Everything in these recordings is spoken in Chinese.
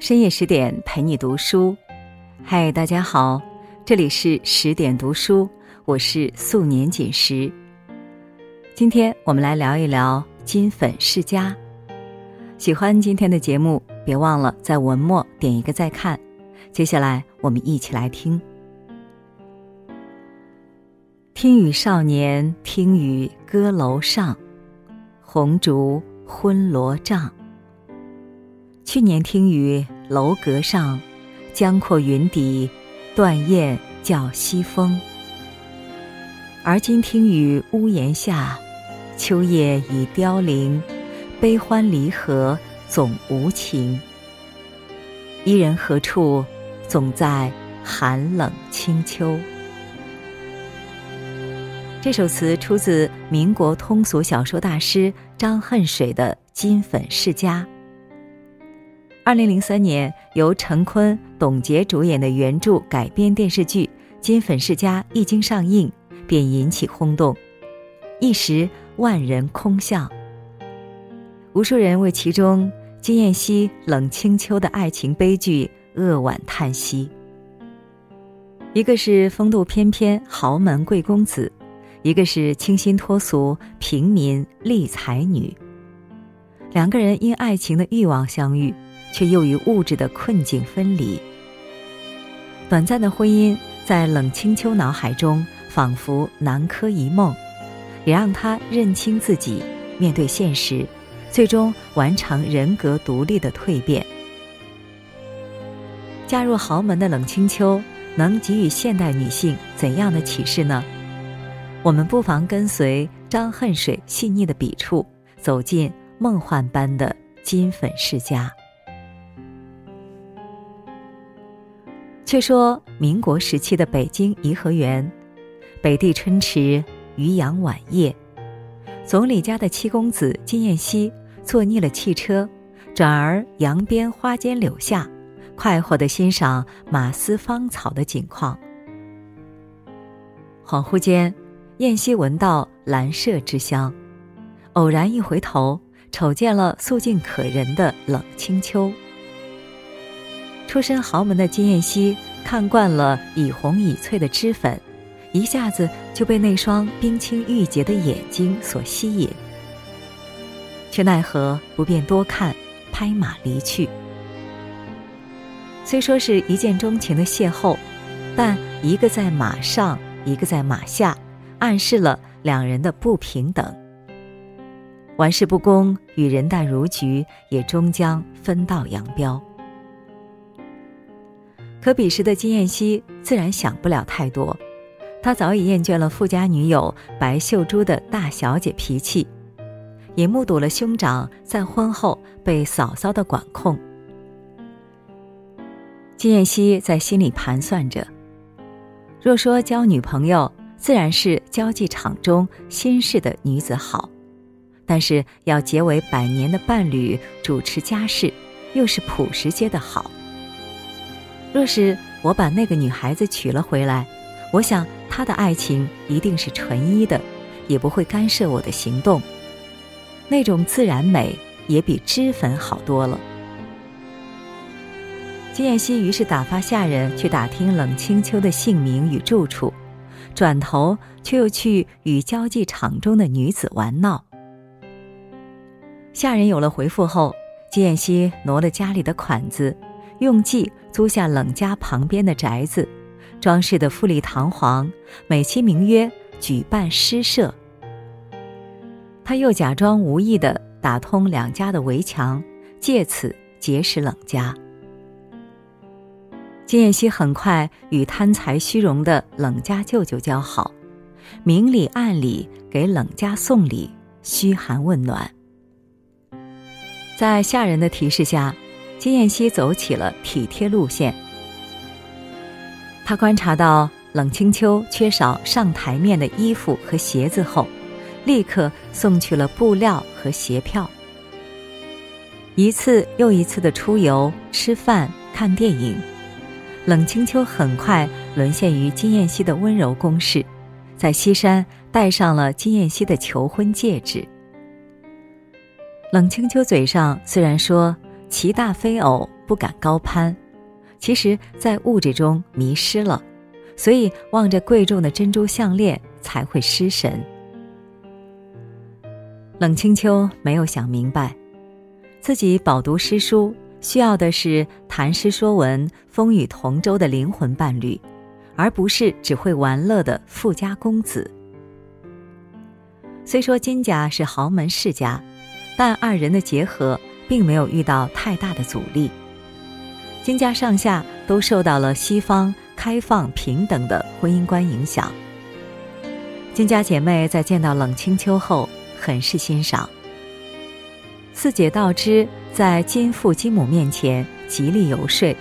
深夜10点陪你读书。嗨，大家好，这里是10点读书，我是素年锦时。今天我们来聊一聊金粉世家。喜欢今天的节目，别忘了在文末点一个再看。接下来我们一起来听。听雨少年，听雨歌楼上，红烛昏罗帐。去年听雨楼阁上，江阔云底，断雁叫西风。而今听雨屋檐下，秋叶已凋零，悲欢离合总无情。伊人何处，总在寒冷清秋。这首词出自民国通俗小说大师张恨水的《金粉世家》。2003年，由陈坤、董洁主演的原著改编电视剧《金粉世家》一经上映，便引起轰动，一时万人空巷。无数人为其中金燕西冷清秋的爱情悲剧扼腕叹息。一个是风度翩翩豪门贵公子，一个是清新脱俗平民丽才女。两个人因爱情的欲望相遇，却又与物质的困境分离。短暂的婚姻在冷清秋脑海中仿佛南柯一梦，也让他认清自己，面对现实，最终完成人格独立的蜕变。嫁入豪门的冷清秋能给予现代女性怎样的启示呢？我们不妨跟随张恨水细腻的笔触，走进梦幻般的金粉世家。却说民国时期的北京颐和园，北地春池，渔阳晚夜，总理家的七公子金燕西坐腻了汽车，转而扬鞭花间柳下，快活地欣赏马嘶芳草的景况。恍惚间，燕西闻到兰麝之香，偶然一回头，瞅见了素净可人的冷清秋。出身豪门的金燕西看惯了以红以翠的脂粉，一下子就被那双冰清玉洁的眼睛所吸引，却奈何不便多看，拍马离去。虽说是一见钟情的邂逅，但一个在马上，一个在马下，暗示了两人的不平等。玩世不恭与人淡如菊也终将分道扬镳。可彼时的金燕西自然想不了太多，他早已厌倦了富家女友白秀珠的大小姐脾气，也目睹了兄长在婚后被嫂嫂的管控。金燕西在心里盘算着，若说交女朋友，自然是交际场中心事的女子好，但是要结为100年的伴侣，主持家事，又是朴实些的好。若是我把那个女孩子娶了回来，我想她的爱情一定是纯一的，也不会干涉我的行动。那种自然美也比脂粉好多了。金燕西于是打发下人去打听冷清秋的姓名与住处，转头却又去与交际场中的女子玩闹。下人有了回复后，金燕西挪了家里的款子，用计租下冷家旁边的宅子，装饰得富丽堂皇，美其名曰举办诗社。他又假装无意地打通两家的围墙，借此结识冷家。金燕西很快与贪财虚荣的冷家舅舅交好，明里暗里给冷家送礼，嘘寒问暖。在下人的提示下，金燕西走起了体贴路线。他观察到冷清秋缺少上台面的衣服和鞋子后，立刻送去了布料和鞋票。一次又一次的出游、吃饭、看电影，冷清秋很快沦陷于金燕西的温柔攻势，在西山戴上了金燕西的求婚戒指。冷清秋嘴上虽然说其大非偶，不敢高攀，其实在物质中迷失了，所以望着贵重的珍珠项链才会失神。冷清秋没有想明白，自己饱读诗书，需要的是谈诗说文、风雨同舟的灵魂伴侣，而不是只会玩乐的富家公子。虽说金家是豪门世家，但二人的结合并没有遇到太大的阻力。金家上下都受到了西方开放平等的婚姻观影响。金家姐妹在见到冷清秋后很是欣赏。四姐道之在金父金母面前极力游说，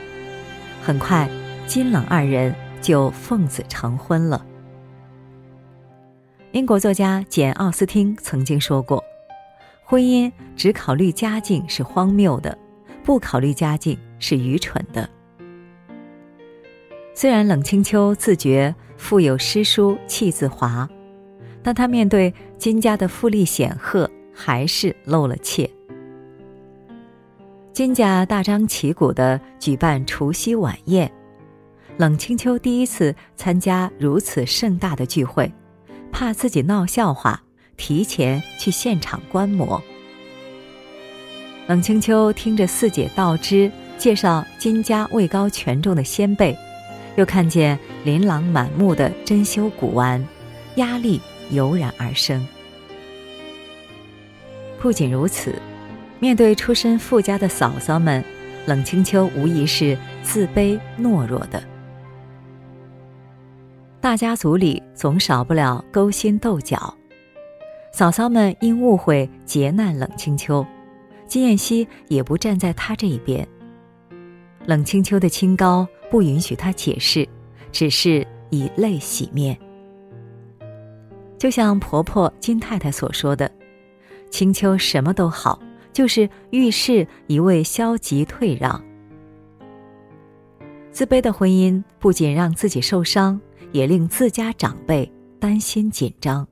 很快金冷二人就奉子成婚了。英国作家简·奥斯汀曾经说过，婚姻只考虑家境是荒谬的，不考虑家境是愚蠢的。虽然冷清秋自觉腹有诗书气自华，但他面对金家的富丽显赫还是露了怯。金家大张旗鼓地举办除夕晚宴，冷清秋第一次参加如此盛大的聚会，怕自己闹笑话，提前去现场观摩。冷清秋听着四姐道之介绍金家位高权重的先辈，又看见琳琅满目的珍馐古玩，压力油然而生。不仅如此，面对出身富家的嫂嫂们，冷清秋无疑是自卑懦弱的。大家族里总少不了勾心斗角，嫂嫂们因误会劫难冷清秋，金燕西也不站在他这一边。冷清秋的清高不允许他解释，只是以泪洗面。就像婆婆金太太所说的，清秋什么都好，就是遇事一味消极退让。自卑的婚姻不仅让自己受伤，也令自家长辈担心紧张。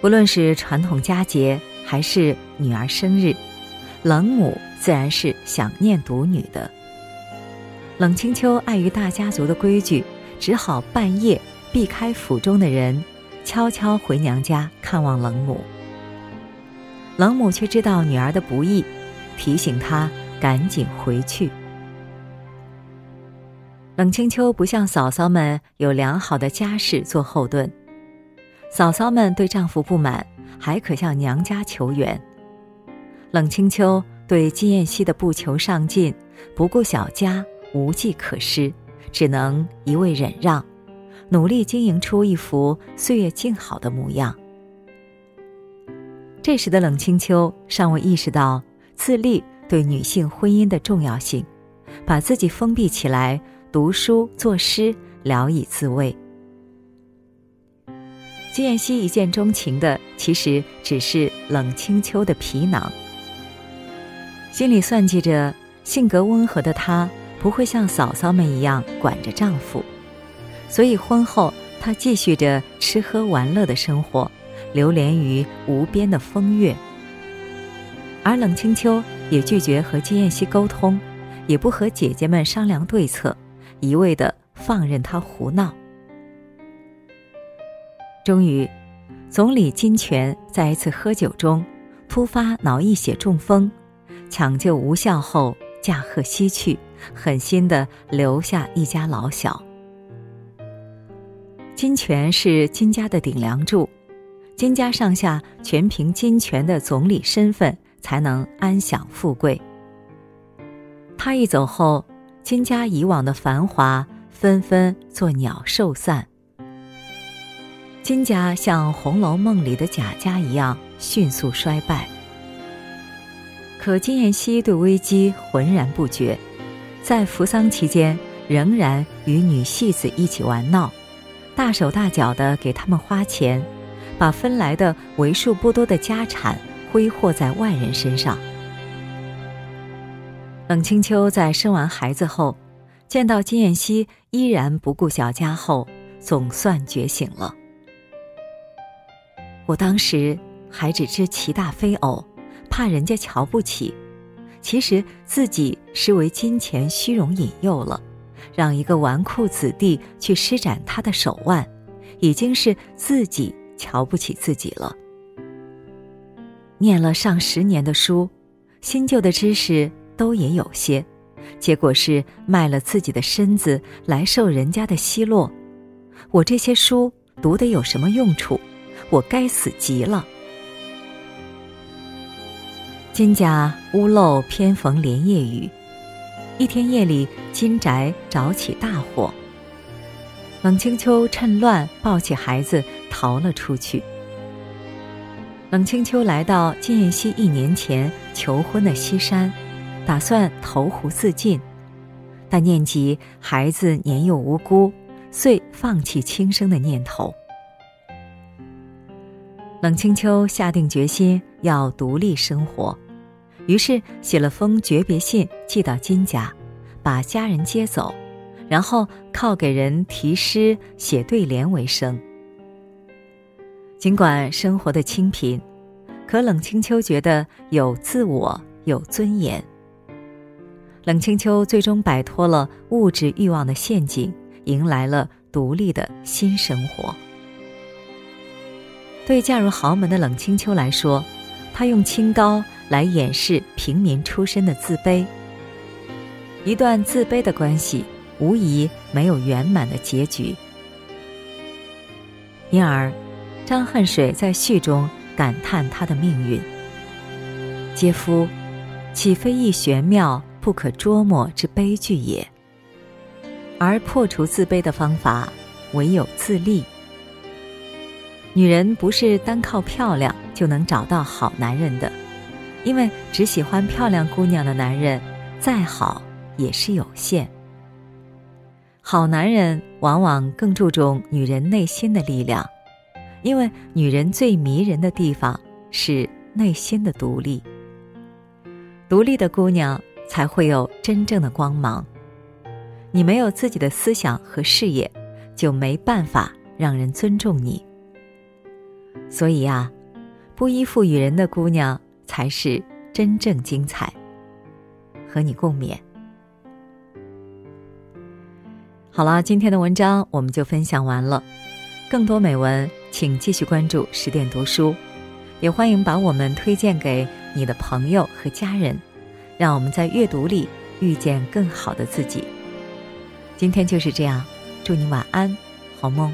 不论是传统佳节还是女儿生日，冷母自然是想念独女的。冷清秋碍于大家族的规矩，只好半夜避开府中的人，悄悄回娘家看望冷母。冷母却知道女儿的不易，提醒她赶紧回去。冷清秋不像嫂嫂们有良好的家世做后盾，嫂嫂们对丈夫不满，还可向娘家求援。冷清秋对金燕西的不求上进，不顾小家，无计可施，只能一味忍让，努力经营出一副岁月静好的模样。这时的冷清秋尚未意识到自立对女性婚姻的重要性，把自己封闭起来，读书作诗，聊以自慰。金燕西一见钟情的其实只是冷清秋的皮囊，心里算计着性格温和的她不会像嫂嫂们一样管着丈夫，所以婚后她继续着吃喝玩乐的生活，流连于无边的风月。而冷清秋也拒绝和金燕西沟通，也不和姐姐们商量对策，一味地放任她胡闹。终于，总理金泉在一次喝酒中突发脑溢血中风，抢救无效后驾鹤西去，狠心地留下一家老小。金泉是金家的顶梁柱，金家上下全凭金泉的总理身份才能安享富贵。他一走后，金家以往的繁华纷纷作鸟兽散。金家像《红楼梦》里的贾家一样迅速衰败。可金燕西对危机浑然不觉，在扶丧期间仍然与女戏子一起玩闹，大手大脚地给他们花钱，把分来的为数不多的家产挥霍在外人身上。冷清秋在生完孩子后，见到金燕西依然不顾小家后，总算觉醒了。我当时还只知其大非偶，怕人家瞧不起，其实自己是为金钱虚荣引诱了，让一个纨绔子弟去施展他的手腕，已经是自己瞧不起自己了。念了上10年的书，新旧的知识都也有些，结果是卖了自己的身子来受人家的奚落。我这些书读得有什么用处？我该死极了。金甲屋漏偏逢连夜雨，一天夜里，金宅着起大火，冷清秋趁乱抱起孩子逃了出去。冷清秋来到金燕西1年前求婚的西山，打算投湖自尽，但念及孩子年幼无辜，遂放弃轻生的念头。冷清秋下定决心要独立生活，于是写了封诀别信寄到金家，把家人接走，然后靠给人题诗写对联为生。尽管生活的清贫，可冷清秋觉得有自我，有尊严。冷清秋最终摆脱了物质欲望的陷阱，迎来了独立的新生活。对嫁入豪门的冷清秋来说，她用清高来掩饰平民出身的自卑。一段自卑的关系无疑没有圆满的结局。因而张恨水在序中感叹他的命运：嗟夫，岂非一玄妙不可捉摸之悲剧也？而破除自卑的方法，唯有自立。女人不是单靠漂亮就能找到好男人的，因为只喜欢漂亮姑娘的男人，再好也是有限。好男人往往更注重女人内心的力量，因为女人最迷人的地方是内心的独立。独立的姑娘才会有真正的光芒。你没有自己的思想和事业，就没办法让人尊重你。所以啊，不依附于人的姑娘才是真正精彩。和你共勉。好了，今天的文章我们就分享完了。更多美文请继续关注10点读书，也欢迎把我们推荐给你的朋友和家人，让我们在阅读里遇见更好的自己。今天就是这样，祝你晚安，好梦。